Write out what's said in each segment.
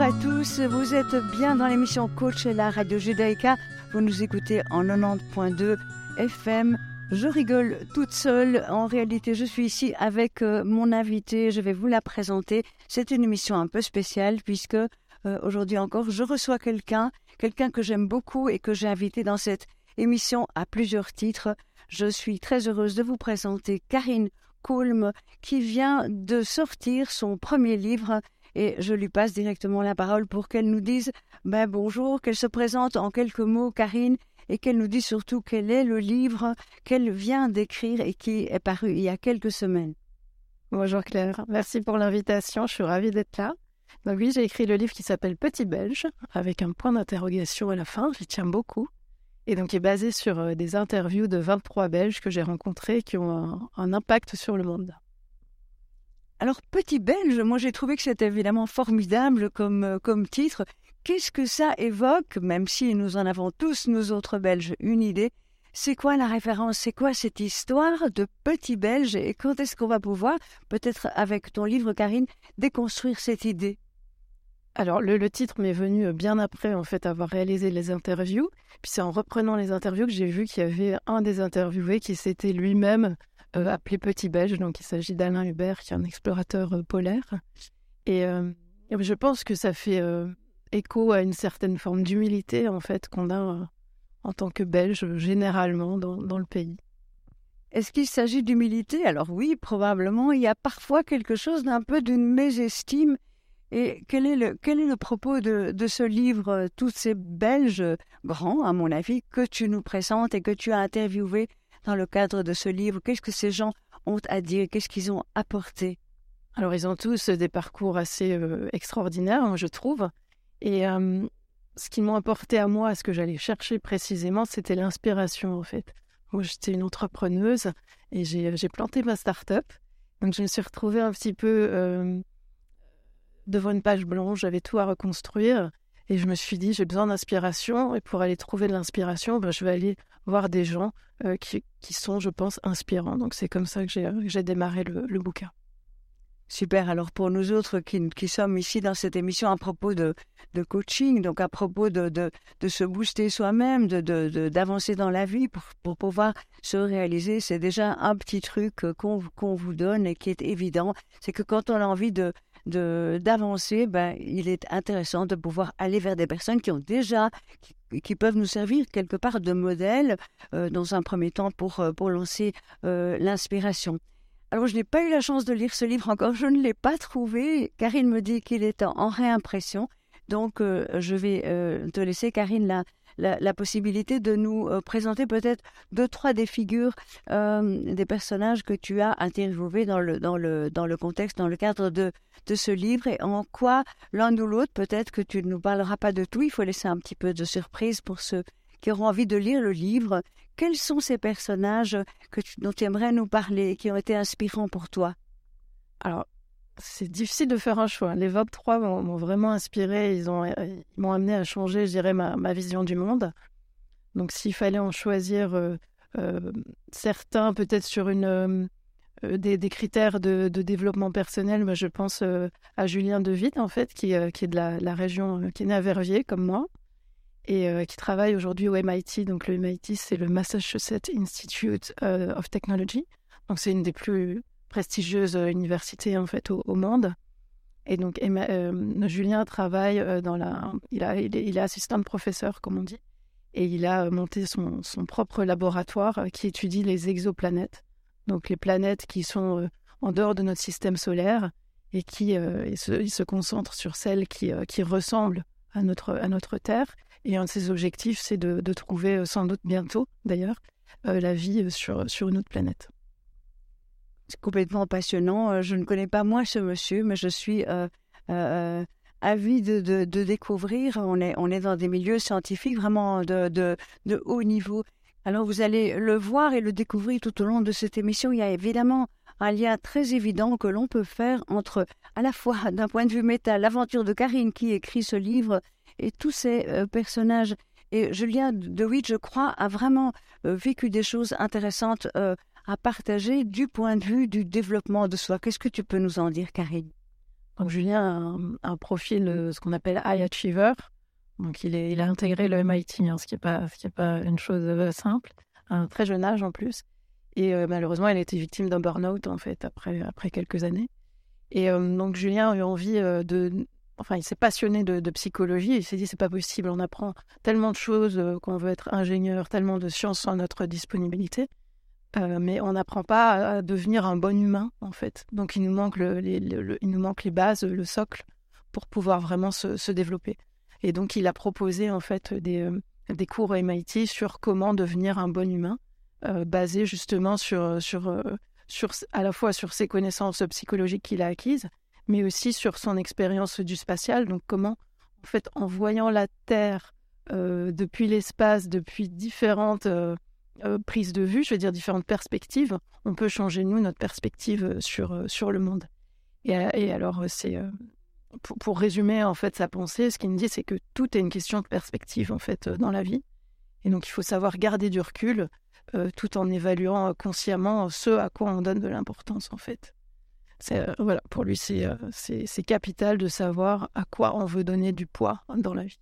Bonjour à tous, vous êtes bien dans l'émission Coach, la Radio Judaïca. Vous nous écoutez en 90.2 FM. Je rigole toute seule. En réalité, je suis ici avec mon invitée. Je vais vous la présenter. C'est une émission un peu spéciale puisque aujourd'hui encore, je reçois quelqu'un que j'aime beaucoup et que j'ai invité dans cette émission à plusieurs titres. Je suis très heureuse de vous présenter Karine Koulm qui vient de sortir son premier livre et je lui passe directement la parole pour qu'elle nous dise bonjour, qu'elle se présente en quelques mots, Karine, et qu'elle nous dise surtout quel est le livre qu'elle vient d'écrire et qui est paru il y a quelques semaines. Bonjour Claire, merci pour l'invitation, je suis ravie d'être là. Donc oui, j'ai écrit le livre qui s'appelle Petit Belge, avec un point d'interrogation à la fin, j'y tiens beaucoup. Et donc, il est basé sur des interviews de 23 Belges que j'ai rencontrés qui ont un impact sur le monde. Alors, Petit Belge, moi, j'ai trouvé que c'était évidemment formidable comme titre. Qu'est-ce que ça évoque, même si nous en avons tous, nous autres Belges, une idée? C'est quoi la référence? C'est quoi cette histoire de Petit Belge? Et quand est-ce qu'on va pouvoir, peut-être avec ton livre, Karine, déconstruire cette idée? Alors, le titre m'est venu bien après, en fait, avoir réalisé les interviews. Puis c'est en reprenant les interviews que j'ai vu qu'il y avait un des interviewés qui s'était lui-même appelé Petit Belge. Donc, il s'agit d'Alain Hubert, qui est un explorateur polaire. Et je pense que ça fait écho à une certaine forme d'humilité, en fait, qu'on a en tant que Belge, généralement, dans le pays. Est-ce qu'il s'agit d'humilité? Alors oui, probablement. Il y a parfois quelque chose d'un peu d'une mésestime. Et quel est le propos de ce livre, tous ces Belges grands, à mon avis, que tu nous présentes et que tu as interviewés dans le cadre de ce livre? Qu'est-ce que ces gens ont à dire? Qu'est-ce qu'ils ont apporté? Alors, ils ont tous des parcours assez extraordinaires, je trouve. Et ce qu'ils m'ont apporté à moi, ce que j'allais chercher précisément, c'était l'inspiration, en fait. Moi, j'étais une entrepreneuse et j'ai planté ma start-up. Donc, je me suis retrouvée un petit peu... devant une page blanche, j'avais tout à reconstruire et je me suis dit, j'ai besoin d'inspiration et pour aller trouver de l'inspiration, je vais aller voir des gens qui sont, je pense, inspirants. Donc, c'est comme ça que j'ai démarré le bouquin. Super. Alors, pour nous autres qui sommes ici dans cette émission à propos de coaching, donc à propos de se booster soi-même, d'avancer dans la vie pour pouvoir se réaliser, c'est déjà un petit truc qu'on vous donne et qui est évident. C'est que quand on a envie d'avancer, il est intéressant de pouvoir aller vers des personnes qui ont déjà, qui peuvent nous servir quelque part de modèle dans un premier temps pour lancer l'inspiration. Alors, je n'ai pas eu la chance de lire ce livre encore, je ne l'ai pas trouvé. Karine me dit qu'il est en réimpression, donc je vais te laisser, Karine, la possibilité de nous présenter peut-être 2-3 des figures, des personnages que tu as interviewés dans le contexte, dans le cadre de ce livre, et en quoi l'un ou l'autre, peut-être que tu ne nous parleras pas de tout, il faut laisser un petit peu de surprise pour ceux qui auront envie de lire le livre. Quels sont ces personnages dont tu aimerais nous parler, qui ont été inspirants pour toi? Alors, c'est difficile de faire un choix. Les 23 m'ont vraiment inspirée. Ils m'ont amenée à changer, je dirais, ma vision du monde. Donc, s'il fallait en choisir certains, peut-être sur des critères de développement personnel, je pense à Julien Devide, en fait, qui est de la région, qui est né à Verviers, comme moi, et qui travaille aujourd'hui au MIT. Donc, le MIT, c'est le Massachusetts Institute of Technology. Donc, c'est une des plus prestigieuse université en fait au monde. Et donc Julien travaille il est assistant de professeur, comme on dit, et il a monté son propre laboratoire qui étudie les exoplanètes, donc les planètes qui sont en dehors de notre système solaire et qui il se concentre sur celles qui ressemblent à notre Terre. Et un de ses objectifs, c'est de trouver, sans doute bientôt d'ailleurs, la vie sur une autre planète. C'est complètement passionnant. Je ne connais pas moi ce monsieur, mais je suis avide de découvrir. On est dans des milieux scientifiques vraiment de haut niveau. Alors vous allez le voir et le découvrir tout au long de cette émission. Il y a évidemment un lien très évident que l'on peut faire entre, à la fois d'un point de vue méta, l'aventure de Karine qui écrit ce livre et tous ces personnages. Et Julien Devide, je crois, a vraiment vécu des choses intéressantes à partager du point de vue du développement de soi. Qu'est-ce que tu peux nous en dire, Karine? Donc Julien a un profil, ce qu'on appelle high achiever. Donc il a intégré le MIT, hein, ce qui n'est pas une chose simple, à un très jeune âge en plus. Et malheureusement, elle a été victime d'un burn-out, en fait, après quelques années. Et donc Julien a eu envie de... Enfin, il s'est passionné de psychologie. Il s'est dit, c'est pas possible, on apprend tellement de choses qu'on veut être ingénieur, tellement de sciences sans notre disponibilité. Mais on n'apprend pas à devenir un bon humain, en fait. Donc, il nous manque les bases, le socle, pour pouvoir vraiment se développer. Et donc, il a proposé, en fait, des cours à MIT sur comment devenir un bon humain, basé justement sur à la fois sur ses connaissances psychologiques qu'il a acquises, mais aussi sur son expérience du spatial. Donc, comment, en fait, en voyant la Terre depuis l'espace, depuis différentes... prise de vue, je veux dire différentes perspectives, on peut changer, nous, notre perspective sur le monde. Et alors, c'est pour résumer, en fait, sa pensée, ce qu'il me dit, c'est que tout est une question de perspective, en fait, dans la vie. Et donc, il faut savoir garder du recul tout en évaluant consciemment ce à quoi on donne de l'importance, en fait. Voilà, pour lui, c'est capital de savoir à quoi on veut donner du poids dans la vie.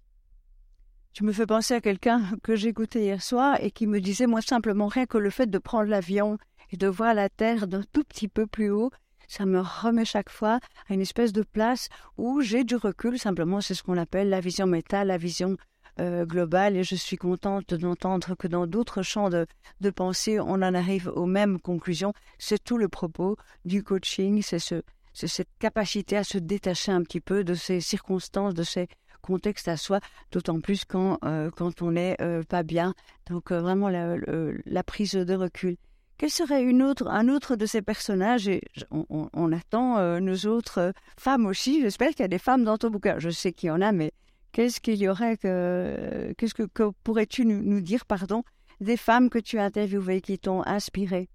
Tu me fais penser à quelqu'un que j'écoutais hier soir et qui me disait, moi, simplement, rien que le fait de prendre l'avion et de voir la Terre d'un tout petit peu plus haut, ça me remet chaque fois à une espèce de place où j'ai du recul. Simplement, c'est ce qu'on appelle la vision méta, la vision globale. Et je suis contente d'entendre que dans d'autres champs de pensée, on en arrive aux mêmes conclusions. C'est tout le propos du coaching, c'est cette capacité à se détacher un petit peu de ces circonstances, de ces contexte à soi, d'autant plus quand on n'est pas bien. Donc vraiment la prise de recul. Quel serait un autre de ces personnages? Et on attend nos autres femmes aussi. J'espère qu'il y a des femmes dans ton bouquin. Je sais qu'il y en a, mais qu'est-ce qu'il y aurait que pourrais-tu nous dire, pardon, des femmes que tu as interviewées qui t'ont inspirée?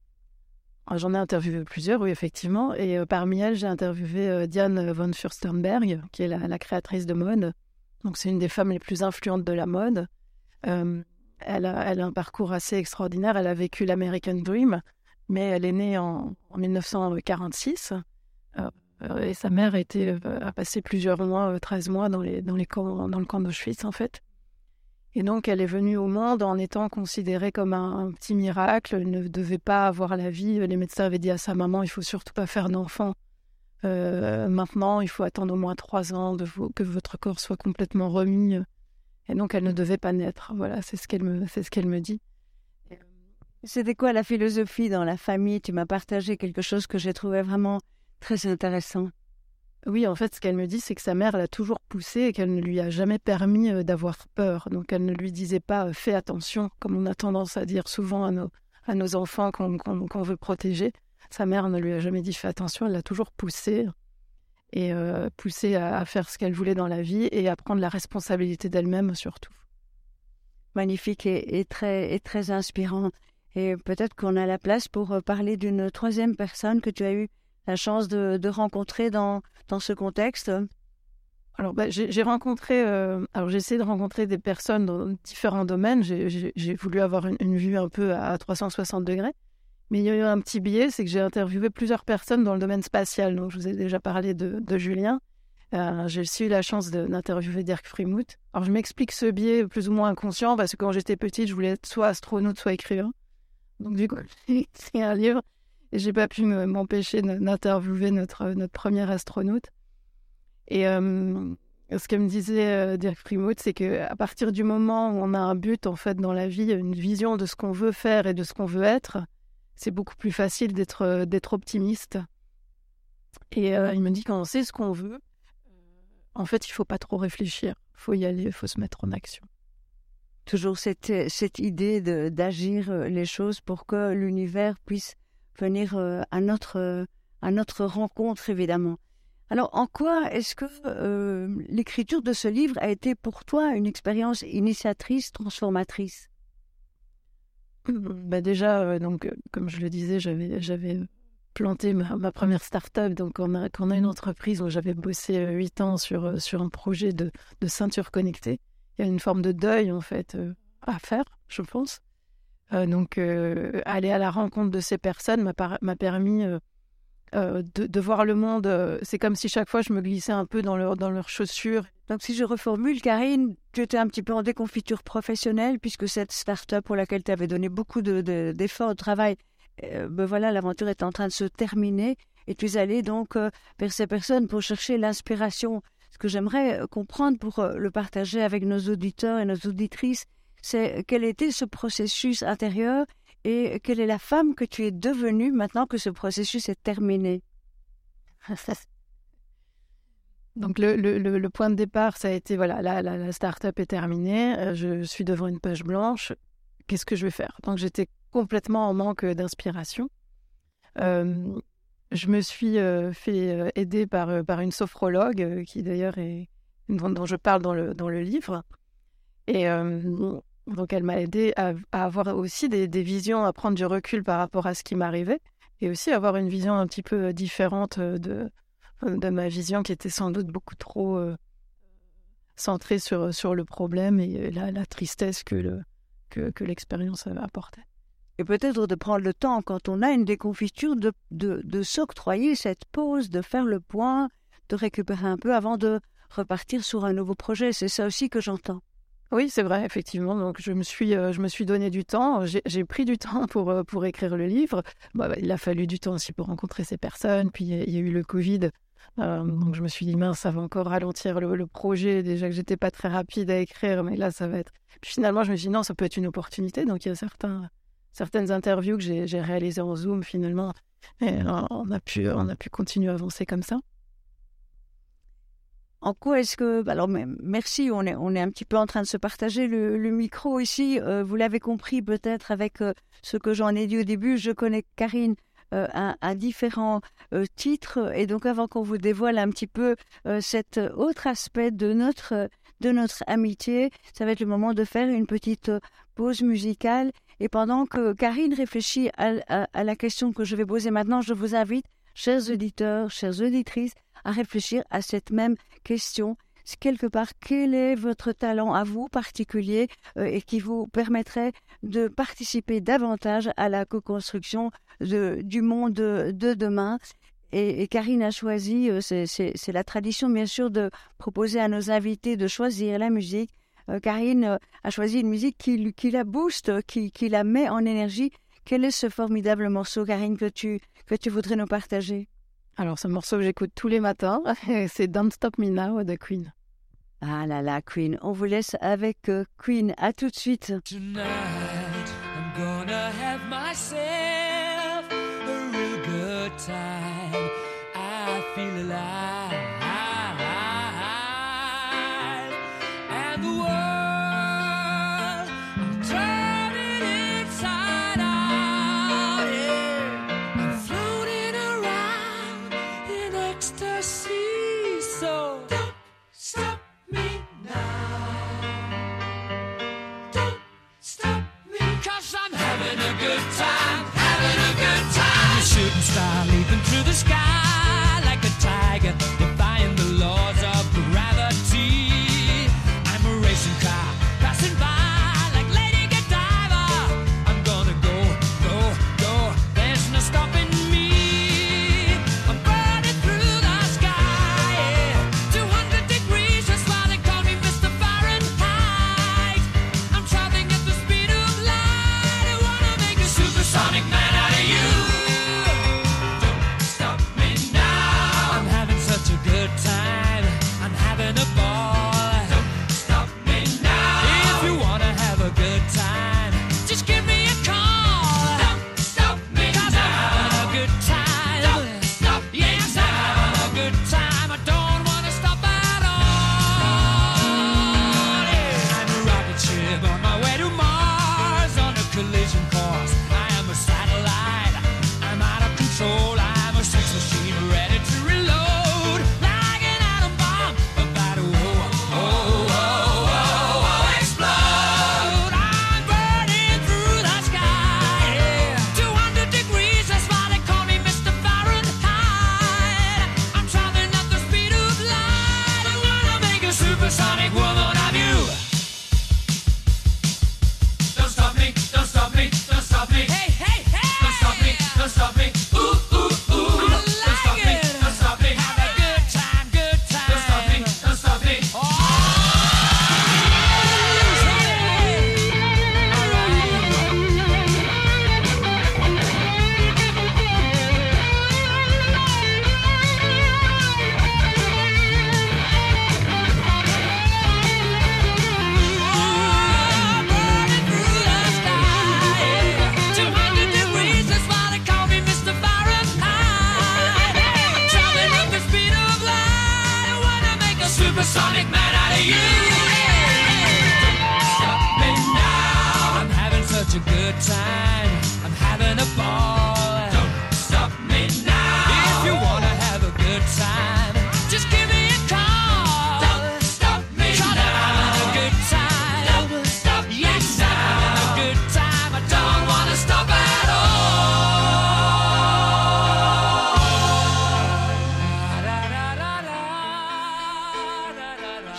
J'en ai interviewé plusieurs, oui, effectivement. Et parmi elles, j'ai interviewé Diane von Furstenberg, qui est la créatrice de mode. Donc, c'est une des femmes les plus influentes de la mode. Elle a un parcours assez extraordinaire. Elle a vécu l'American Dream, mais elle est née en 1946. Et sa mère a passé plusieurs mois, 13 mois, dans le camp d'Auschwitz, en fait. Et donc, elle est venue au monde en étant considérée comme un petit miracle. Elle ne devait pas avoir la vie. Les médecins avaient dit à sa maman, il ne faut surtout pas faire d'enfant. Maintenant, il faut attendre au moins 3 ans que votre corps soit complètement remis. Et donc, elle ne devait pas naître. Voilà, c'est ce qu'elle me dit. C'était quoi la philosophie dans la famille? Tu m'as partagé quelque chose que j'ai trouvé vraiment très intéressant. Oui, en fait, ce qu'elle me dit, c'est que sa mère l'a toujours poussée et qu'elle ne lui a jamais permis d'avoir peur. Donc, elle ne lui disait pas « fais attention », comme on a tendance à dire souvent à nos enfants qu'on veut protéger. Sa mère ne lui a jamais dit « fais attention », elle l'a toujours poussée et poussée à faire ce qu'elle voulait dans la vie et à prendre la responsabilité d'elle-même surtout. Magnifique et très inspirant. Et peut-être qu'on a la place pour parler d'une troisième personne que tu as eue la chance de rencontrer dans ce contexte. Alors, j'ai essayé de rencontrer des personnes dans différents domaines. J'ai voulu avoir une vue un peu à 360 degrés. Mais il y a eu un petit biais, c'est que j'ai interviewé plusieurs personnes dans le domaine spatial. Donc, je vous ai déjà parlé de Julien. J'ai aussi eu la chance d'interviewer Dirk Frimout. Alors, je m'explique ce biais plus ou moins inconscient, parce que quand j'étais petite, je voulais être soit astronaute, soit écrivain. Donc, du coup, c'est un livre... Et je n'ai pas pu m'empêcher d'interviewer notre premier astronaute. Et ce que me disait Dirk Frimout, c'est qu'à partir du moment où on a un but en fait, dans la vie, une vision de ce qu'on veut faire et de ce qu'on veut être, c'est beaucoup plus facile d'être optimiste. Et il me dit, quand on sait ce qu'on veut, en fait, il ne faut pas trop réfléchir. Il faut y aller, il faut se mettre en action. Toujours cette idée d'agir les choses pour que l'univers puisse venir à notre rencontre, évidemment. Alors, en quoi est-ce que l'écriture de ce livre a été pour toi une expérience initiatrice, transformatrice? Déjà, donc, comme je le disais, j'avais planté ma première start-up. Donc, on a une entreprise où j'avais bossé 8 ans sur un projet de ceinture connectée. Il y a une forme de deuil, en fait, à faire, je pense. Donc, aller à la rencontre de ces personnes m'a permis de voir le monde. C'est comme si chaque fois je me glissais un peu dans leurs chaussures. Donc si je reformule, Karine, tu étais un petit peu en déconfiture professionnelle, puisque cette start-up pour laquelle tu avais donné beaucoup d'efforts de travail, l'aventure est en train de se terminer et tu es allée donc vers ces personnes pour chercher l'inspiration. Ce que j'aimerais comprendre pour le partager avec nos auditeurs et nos auditrices, c'est quel était ce processus intérieur et quelle est la femme que tu es devenue maintenant que ce processus est terminé. Donc le point de départ, ça a été, la start-up est terminée, je suis devant une page blanche, qu'est-ce que je vais faire? Donc j'étais complètement en manque d'inspiration. Je me suis fait aider par une sophrologue, qui d'ailleurs est dont je parle dans le livre. Et donc elle m'a aidée à avoir aussi des visions, à prendre du recul par rapport à ce qui m'arrivait, et aussi avoir une vision un petit peu différente de ma vision qui était sans doute beaucoup trop centrée sur le problème et la tristesse que l'expérience apportait. Et peut-être de prendre le temps, quand on a une déconfiture, de s'octroyer cette pause, de faire le point, de récupérer un peu avant de repartir sur un nouveau projet. C'est ça aussi que j'entends. Oui, c'est vrai, effectivement. Donc, je me suis donné du temps. J'ai pris du temps pour écrire le livre. Il a fallu du temps aussi pour rencontrer ces personnes. Puis, il y a eu le Covid. Donc, je me suis dit, mince, ça va encore ralentir le projet. Déjà que j'étais pas très rapide à écrire, mais là, ça va être... Puis, finalement, je me suis dit, non, ça peut être une opportunité. Donc, il y a certaines interviews que j'ai réalisées en Zoom, finalement. Et on a pu continuer à avancer comme ça. En quoi est-ce que... Alors, merci, on est un petit peu en train de se partager le micro ici. Vous l'avez compris peut-être avec ce que j'en ai dit au début. Je connais Karine à différents titres. Et donc, avant qu'on vous dévoile un petit peu cet autre aspect de notre amitié, ça va être le moment de faire une petite pause musicale. Et pendant que Karine réfléchit à la question que je vais poser maintenant, je vous invite, chers auditeurs, chères auditrices, à réfléchir à cette même question. Quelque part, quel est votre talent à vous particulier et qui vous permettrait de participer davantage à la co-construction du monde de demain? Et Karine a choisi, c'est la tradition bien sûr de proposer à nos invités de choisir la musique. Karine a choisi une musique qui la booste, qui la met en énergie. Quel est ce formidable morceau, Karine, que tu voudrais nous partager? Alors, ce morceau que j'écoute tous les matins, c'est Don't Stop Me Now de Queen. Ah là là, Queen. On vous laisse avec Queen. À tout de suite. Tonight, I'm gonna have myself a real good time. I feel alive. And the world, I'm turning inside out. Yeah. I'm floating around in ecstasy. So don't stop me now. Don't stop me, 'cause I'm having a good time. Having a good time. I'm a shooting star leaping through the sky like a tiger. Defying the laws of gravity.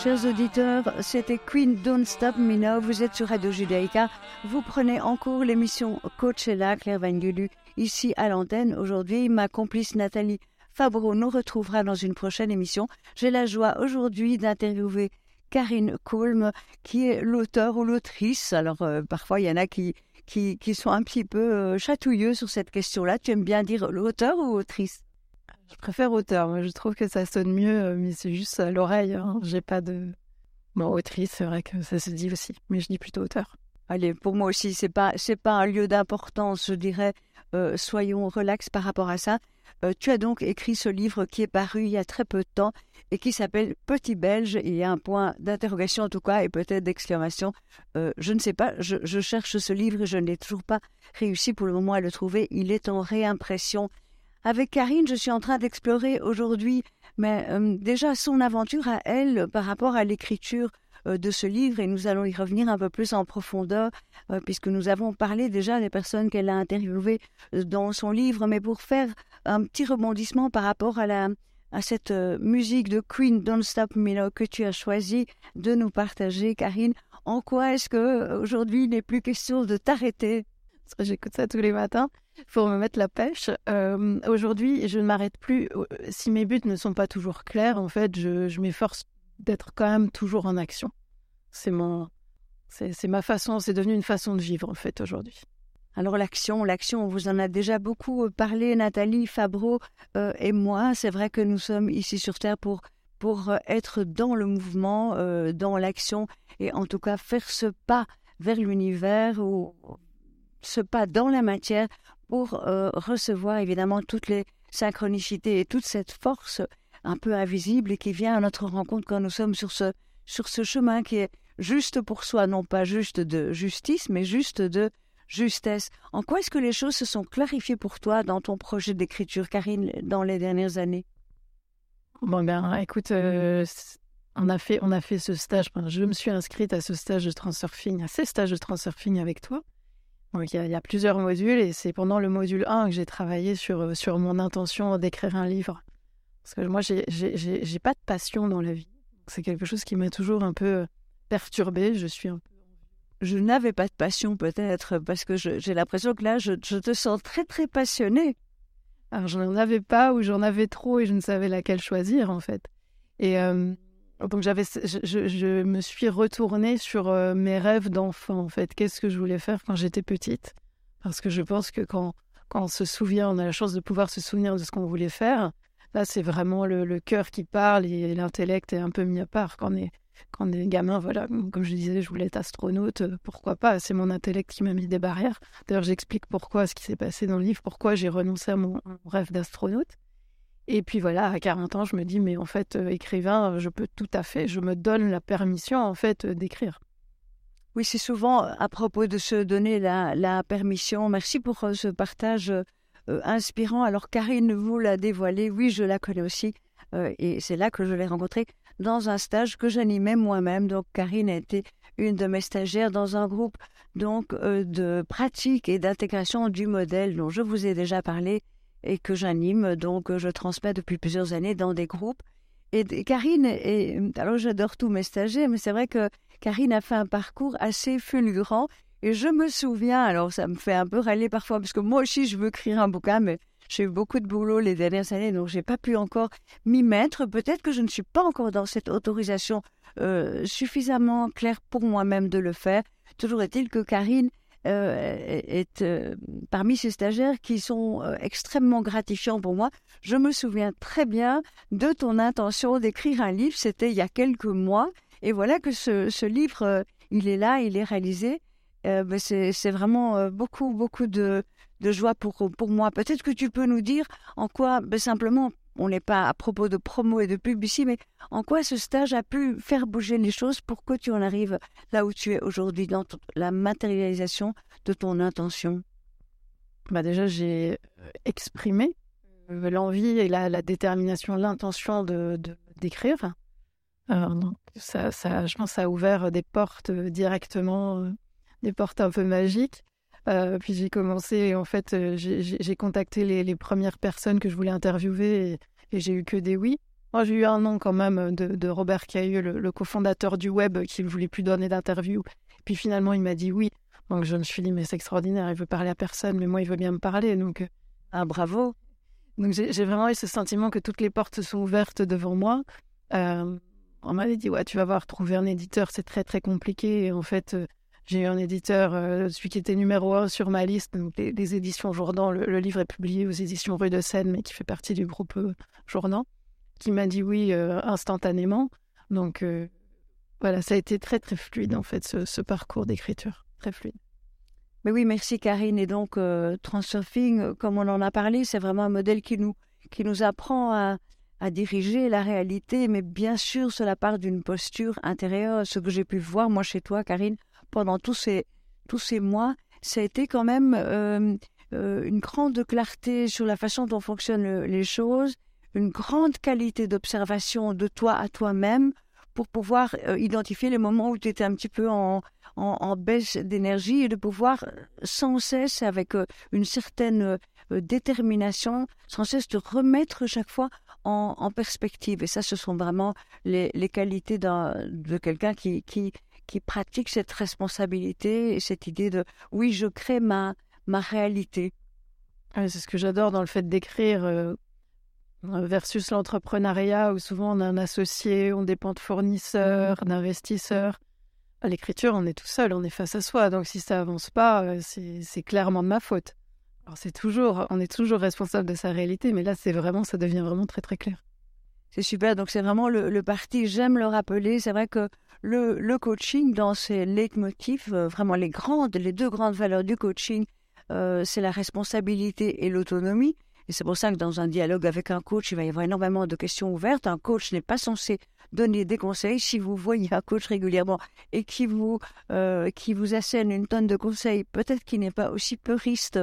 Chers auditeurs, c'était Queen Don't Stop Me Now. Vous êtes sur Radio Judaïca. Vous prenez en cours l'émission Coachella, Claire Vanguelu, ici à l'antenne. Aujourd'hui, ma complice Nathalie Fabreau nous retrouvera dans une prochaine émission. J'ai la joie aujourd'hui d'interviewer Karine Koulm, qui est l'auteur ou l'autrice. Alors, parfois, il y en a qui sont un petit peu chatouilleux sur cette question-là. Tu aimes bien dire l'auteur ou autrice ? Je préfère auteur, je trouve que ça sonne mieux, mais c'est juste à l'oreille, hein. J'ai pas de... Bon, autrice, c'est vrai que ça se dit aussi, mais je dis plutôt auteur. Allez, pour moi aussi, c'est pas un lieu d'importance, je dirais. Soyons relax par rapport à ça. Tu as donc écrit ce livre qui est paru il y a très peu de temps et qui s'appelle Petit Belge. Il y a un point d'interrogation en tout cas et peut-être d'exclamation. Je ne sais pas, je cherche ce livre et je n'ai toujours pas réussi pour le moment à le trouver. Il est en réimpression. Avec Karine, je suis en train d'explorer aujourd'hui, mais déjà son aventure à elle par rapport à l'écriture de ce livre, et nous allons y revenir un peu plus en profondeur puisque nous avons parlé déjà des personnes qu'elle a interviewées dans son livre, mais pour faire un petit rebondissement par rapport à cette musique de Queen Don't Stop Me Now que tu as choisi de nous partager, Karine. En quoi est-ce qu'aujourd'hui il n'est plus question de t'arrêter? Parce que j'écoute ça tous les matins pour me mettre la pêche. Aujourd'hui, je ne m'arrête plus. Si mes buts ne sont pas toujours clairs, en fait, je m'efforce d'être quand même toujours en action. C'est ma façon, c'est devenu une façon de vivre, en fait, aujourd'hui. Alors l'action, on vous en a déjà beaucoup parlé, Nathalie Fabreau et moi. C'est vrai que nous sommes ici sur Terre pour être dans le mouvement, dans l'action, et en tout cas faire ce pas vers l'univers ou ce pas dans la matière pour recevoir évidemment toutes les synchronicités et toute cette force un peu invisible et qui vient à notre rencontre quand nous sommes sur ce chemin qui est juste pour soi, non pas juste de justice, mais juste de justesse. En quoi est-ce que les choses se sont clarifiées pour toi dans ton projet d'écriture, Karine, dans les dernières années? Bon, ben, écoute, on a fait ce stage, je me suis inscrite à ce stage de transurfing, à ces stages de transurfing avec toi. Donc, il y a plusieurs modules et c'est pendant le module 1 que j'ai travaillé sur mon intention d'écrire un livre. Parce que moi, j'ai pas de passion dans la vie. C'est quelque chose qui m'a toujours un peu perturbée. Je n'avais pas de passion peut-être parce que j'ai l'impression que là, je te sens très, très passionnée. Alors, je n'en avais pas ou j'en avais trop et je ne savais laquelle choisir en fait. Et donc, je me suis retournée sur mes rêves d'enfant, en fait. Qu'est-ce que je voulais faire quand j'étais petite? Parce que je pense que quand on se souvient, on a la chance de pouvoir se souvenir de ce qu'on voulait faire. Là, c'est vraiment le cœur qui parle et l'intellect est un peu mis à part. Quand on est gamin, voilà, comme je disais, je voulais être astronaute. Pourquoi pas? C'est mon intellect qui m'a mis des barrières. D'ailleurs, j'explique pourquoi, ce qui s'est passé dans le livre, pourquoi j'ai renoncé à mon rêve d'astronaute. Et puis voilà, à 40 ans, je me dis, mais en fait, écrivain, je peux tout à fait, je me donne la permission, en fait, d'écrire. Oui, c'est souvent à propos de se donner la permission. Merci pour ce partage inspirant. Alors, Karine vous l'a dévoilé, oui, je la connais aussi. Et c'est là que je l'ai rencontrée dans un stage que j'animais moi-même. Donc, Karine a été une de mes stagiaires dans un groupe donc, de pratique et d'intégration du modèle dont je vous ai déjà parlé. Et que j'anime, donc je transmets depuis plusieurs années dans des groupes. Et Karine, alors j'adore tous mes stagiaires, mais c'est vrai que Karine a fait un parcours assez fulgurant. Et je me souviens, alors ça me fait un peu râler parfois, parce que moi aussi je veux écrire un bouquin, mais j'ai eu beaucoup de boulot les dernières années, donc je n'ai pas pu encore m'y mettre. Peut-être que je ne suis pas encore dans cette autorisation suffisamment claire pour moi-même de le faire. Toujours est-il que Karine est parmi ces stagiaires qui sont extrêmement gratifiants pour moi. Je me souviens très bien de ton intention d'écrire un livre, c'était il y a quelques mois, et voilà que ce livre, il est là, il est réalisé. Mais c'est vraiment beaucoup de joie pour moi. Peut-être que tu peux nous dire en quoi, simplement, on n'est pas à propos de promo et de pub ici, mais en quoi ce stage a pu faire bouger les choses pour que tu en arrives là où tu es aujourd'hui, dans la matérialisation de ton intention? Déjà, j'ai exprimé l'envie et la détermination, l'intention d'écrire. Donc ça, je pense que ça a ouvert des portes directement, des portes un peu magiques. Puis j'ai commencé, en fait, j'ai contacté les premières personnes que je voulais interviewer et j'ai eu que des oui. Moi, j'ai eu un an quand même de Robert Cailliau, le cofondateur du web, qui ne voulait plus donner d'interview. Puis finalement, il m'a dit oui. Donc je me suis dit, mais c'est extraordinaire, il veut parler à personne, mais moi, il veut bien me parler. Donc, bravo. Donc j'ai vraiment eu ce sentiment que toutes les portes sont ouvertes devant moi. On m'avait dit, ouais, tu vas voir, trouver un éditeur, c'est très, très compliqué. Et en fait, j'ai eu un éditeur, celui qui était numéro 1 sur ma liste, donc les Éditions Jourdan. Le livre est publié aux Éditions Rue de Seine, mais qui fait partie du groupe Jourdan, qui m'a dit oui instantanément. Donc voilà, ça a été très, très fluide, en fait, ce parcours d'écriture. Très fluide. Mais oui, merci Karine. Et donc, Transurfing, comme on en a parlé, c'est vraiment un modèle qui nous apprend à diriger la réalité, mais bien sûr, cela part d'une posture intérieure. Ce que j'ai pu voir, moi, chez toi, Karine, pendant tous ces mois, ça a été quand même une grande clarté sur la façon dont fonctionnent les choses, une grande qualité d'observation de toi à toi-même pour pouvoir identifier les moments où tu étais un petit peu en baisse d'énergie et de pouvoir sans cesse, avec une certaine détermination, sans cesse te remettre chaque fois en perspective. Et ça, ce sont vraiment les qualités de quelqu'un qui pratique cette responsabilité et cette idée de « oui, je crée ma réalité ». C'est ce que j'adore dans le fait d'écrire versus l'entrepreneuriat où souvent on a un associé, on dépend de fournisseurs, d'investisseurs. À l'écriture, on est tout seul, on est face à soi. Donc si ça avance pas, c'est clairement de ma faute. Alors on est toujours responsable de sa réalité, mais là, ça devient vraiment très, très clair. C'est super, donc c'est vraiment le parti, j'aime le rappeler, c'est vrai que le coaching, dans ses leitmotifs, vraiment les deux grandes valeurs du coaching, c'est la responsabilité et l'autonomie. Et c'est pour ça que dans un dialogue avec un coach, il va y avoir énormément de questions ouvertes. Un coach n'est pas censé donner des conseils. Si vous voyez un coach régulièrement et qui vous assène une tonne de conseils, peut-être qu'il n'est pas aussi peuriste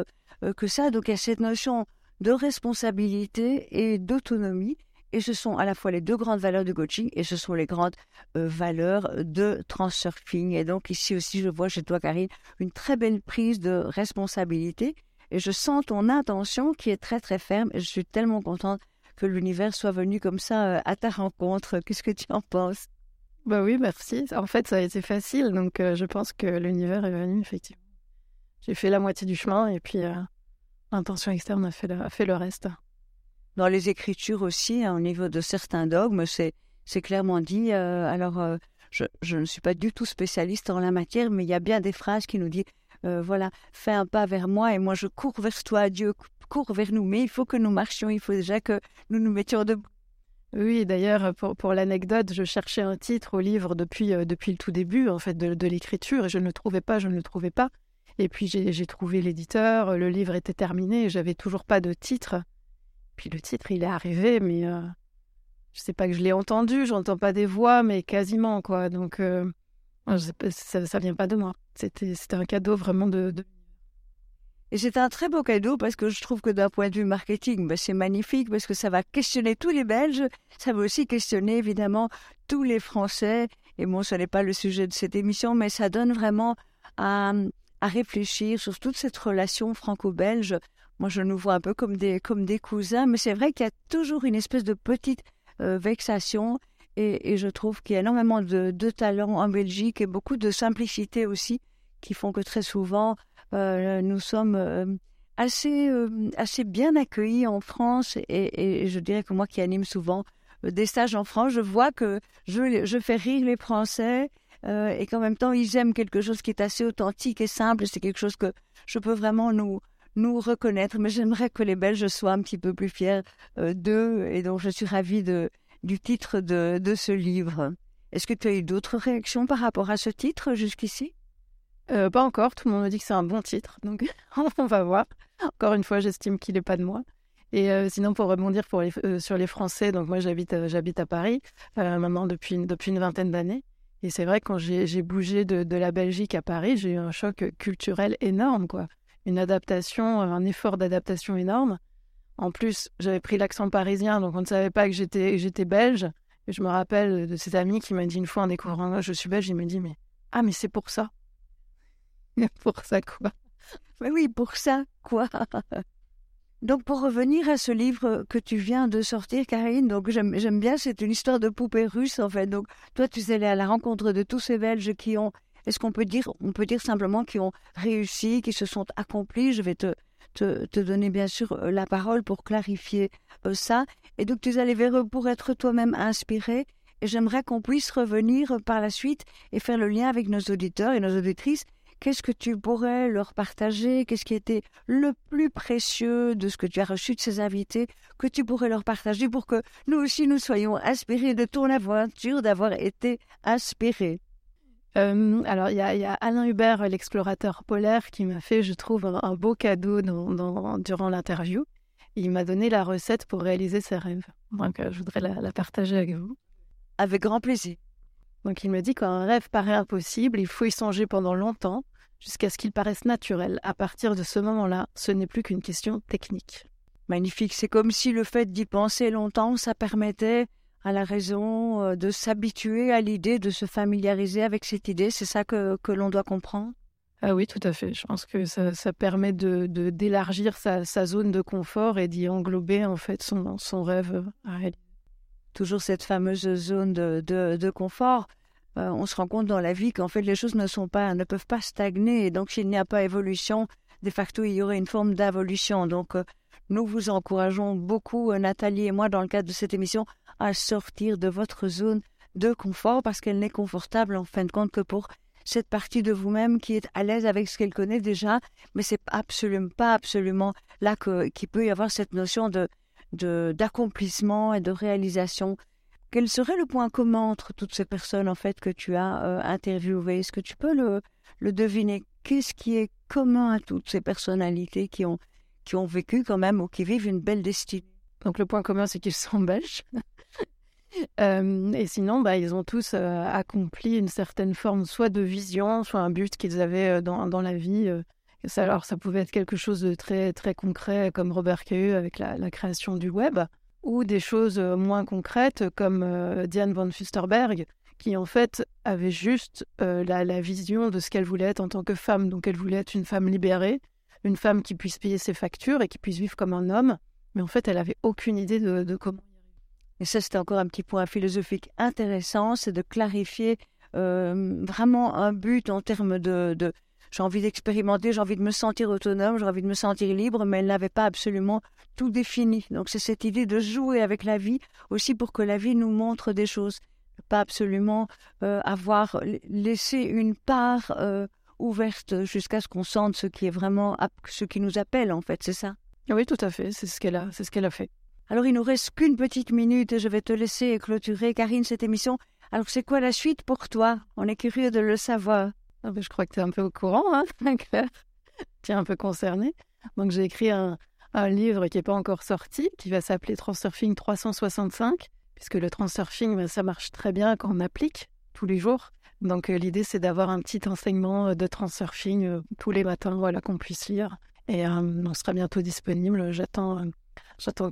que ça. Donc il y a cette notion de responsabilité et d'autonomie. Et ce sont à la fois les deux grandes valeurs du coaching et ce sont les grandes valeurs de Transurfing. Et donc ici aussi, je vois chez toi, Karine, une très belle prise de responsabilité. Et je sens ton intention qui est très, très ferme. Je suis tellement contente que l'univers soit venu comme ça à ta rencontre. Qu'est-ce que tu en penses? Bah oui, merci. En fait, ça a été facile. Donc, je pense que l'univers est venu, effectivement. J'ai fait la moitié du chemin et puis l'intention externe a fait le reste. Dans les écritures aussi, hein, au niveau de certains dogmes, c'est clairement dit. Je ne suis pas du tout spécialiste en la matière, mais il y a bien des phrases qui nous disent fais un pas vers moi et moi je cours vers toi, Dieu court vers nous, mais il faut que nous marchions, il faut déjà que nous nous mettions debout. Oui, d'ailleurs, pour l'anecdote, je cherchais un titre au livre depuis le tout début en fait, de l'écriture et je ne le trouvais pas. Et puis j'ai trouvé l'éditeur, le livre était terminé et j'avais toujours pas de titre. Puis le titre, il est arrivé, mais je sais pas que je l'ai entendu, j'entends pas des voix, mais quasiment quoi, donc... Ça vient pas de moi. C'était un cadeau vraiment de... Et c'est un très beau cadeau parce que je trouve que d'un point de vue marketing, c'est magnifique parce que ça va questionner tous les Belges, ça va aussi questionner évidemment tous les Français. Et bon, ce n'est pas le sujet de cette émission, mais ça donne vraiment à réfléchir sur toute cette relation franco-belge. Moi, je nous vois un peu comme des cousins, mais c'est vrai qu'il y a toujours une espèce de petite vexation. Et je trouve qu'il y a énormément de talent en Belgique et beaucoup de simplicité aussi qui font que très souvent, nous sommes assez bien accueillis en France. Et je dirais que moi qui anime souvent des stages en France, je vois que je fais rire les Français et qu'en même temps, ils aiment quelque chose qui est assez authentique et simple. C'est quelque chose que je peux vraiment nous reconnaître. Mais j'aimerais que les Belges soient un petit peu plus fiers d'eux. Et donc, je suis ravie du titre de ce livre. Est-ce que tu as eu d'autres réactions par rapport à ce titre jusqu'ici ? Pas encore, tout le monde me dit que c'est un bon titre, donc on va voir. Encore une fois, j'estime qu'il n'est pas de moi. Et sinon, pour rebondir sur les Français, donc moi j'habite à Paris, maintenant depuis une vingtaine d'années. Et c'est vrai que quand j'ai bougé de la Belgique à Paris, j'ai eu un choc culturel énorme, quoi. Une adaptation, un effort d'adaptation énorme. En plus, j'avais pris l'accent parisien, donc on ne savait pas que j'étais belge. Et je me rappelle de cet ami qui m'a dit une fois en découvrant « je suis belge », il me dit « mais c'est pour ça ». « Pour ça quoi ?» Mais oui, pour ça quoi Donc pour revenir à ce livre que tu viens de sortir, Karine, donc j'aime bien, c'est une histoire de poupée russe en fait. Donc toi tu es allée à la rencontre de tous ces Belges qui ont, est-ce qu'on peut dire, simplement qui ont réussi, qui se sont accomplis. Je vais te donner bien sûr la parole pour clarifier ça. Et donc tu es allée vers eux pour être toi-même inspirée. Et j'aimerais qu'on puisse revenir par la suite et faire le lien avec nos auditeurs et nos auditrices. Qu'est-ce que tu pourrais leur partager? Qu'est-ce qui était le plus précieux de ce que tu as reçu de ces invités que tu pourrais leur partager pour que nous aussi nous soyons inspirés de ton aventure, d'avoir été inspirés? Alors, il y a Alain Hubert, l'explorateur polaire, qui m'a fait, je trouve, un beau cadeau durant l'interview. Il m'a donné la recette pour réaliser ses rêves. Donc, je voudrais la partager avec vous. Avec grand plaisir. Donc, il me dit qu'un rêve paraît impossible, il faut y songer pendant longtemps, jusqu'à ce qu'il paraisse naturel. À partir de ce moment-là, ce n'est plus qu'une question technique. Magnifique, c'est comme si le fait d'y penser longtemps, ça permettait à la raison de s'habituer à l'idée, de se familiariser avec cette idée. C'est ça que l'on doit comprendre? Ah oui, tout à fait. Je pense que ça permet d'élargir sa zone de confort et d'y englober en fait son rêve à réaliser. Toujours cette fameuse zone de confort, on se rend compte dans la vie qu'en fait les choses ne peuvent pas stagner. Et donc s'il n'y a pas évolution, de facto il y aurait une forme d'involution. Donc nous vous encourageons beaucoup, Nathalie et moi, dans le cadre de cette émission, à sortir de votre zone de confort parce qu'elle n'est confortable en fin de compte que pour cette partie de vous-même qui est à l'aise avec ce qu'elle connaît déjà. Mais c'est absolument là qu'il peut y avoir cette notion d'accomplissement et de réalisation. Quel serait le point commun entre toutes ces personnes en fait que tu as interviewées? Est-ce que tu peux le deviner? Qu'est-ce qui est commun à toutes ces personnalités qui ont vécu quand même ou qui vivent une belle destinée? Donc le point commun, c'est qu'ils sont belges. Et sinon, ils ont tous accompli une certaine forme, soit de vision, soit un but qu'ils avaient dans la vie. Alors, ça pouvait être quelque chose de très, très concret, comme Robert Cailliau avec la création du web, ou des choses moins concrètes, comme Diane von Furstenberg, qui, en fait, avait juste la vision de ce qu'elle voulait être en tant que femme. Donc, elle voulait être une femme libérée, une femme qui puisse payer ses factures et qui puisse vivre comme un homme. Mais, en fait, elle n'avait aucune idée de comment. Et ça, c'était encore un petit point philosophique intéressant, c'est de clarifier vraiment un but en termes de j'ai envie d'expérimenter, j'ai envie de me sentir autonome, j'ai envie de me sentir libre, mais elle n'avait pas absolument tout défini. Donc c'est cette idée de jouer avec la vie aussi pour que la vie nous montre des choses. Pas absolument avoir laissé une part ouverte jusqu'à ce qu'on sente ce qui est vraiment ce qui nous appelle en fait, c'est ça? Oui, tout à fait, c'est ce qu'elle a fait. Alors il nous reste qu'une petite minute et je vais te laisser clôturer, Karine, cette émission. Alors c'est quoi la suite pour toi? On est curieux de le savoir. Je crois que tu es un peu au courant, hein, Claire. Tu es un peu concernée. Donc, j'ai écrit un livre qui n'est pas encore sorti, qui va s'appeler Transurfing 365, puisque le transurfing, ça marche très bien quand on applique tous les jours. Donc, l'idée, c'est d'avoir un petit enseignement de transurfing tous les matins, voilà, qu'on puisse lire. Et on sera bientôt disponible. J'attends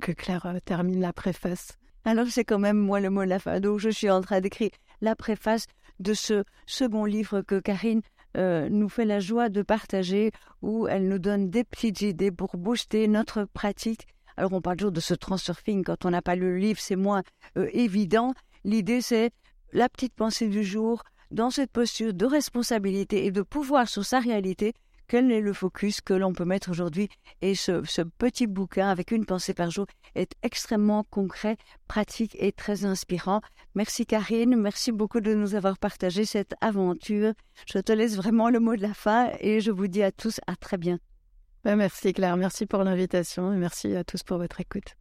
que Claire termine la préface. Alors, c'est quand même moi le mot de la fin. Donc, je suis en train d'écrire la préface de ce second livre que Karine nous fait la joie de partager, où elle nous donne des petites idées pour booster notre pratique. Alors, on parle toujours de ce transurfing. Quand on n'a pas lu le livre, c'est moins évident. L'idée, c'est la petite pensée du jour, dans cette posture de responsabilité et de pouvoir sur sa réalité, quel est le focus que l'on peut mettre aujourd'hui. Et ce petit bouquin avec une pensée par jour est extrêmement concret, pratique et très inspirant. Merci Karine, merci beaucoup de nous avoir partagé cette aventure. Je te laisse vraiment le mot de la fin et je vous dis à tous à très bientôt. Merci Claire, merci pour l'invitation et merci à tous pour votre écoute.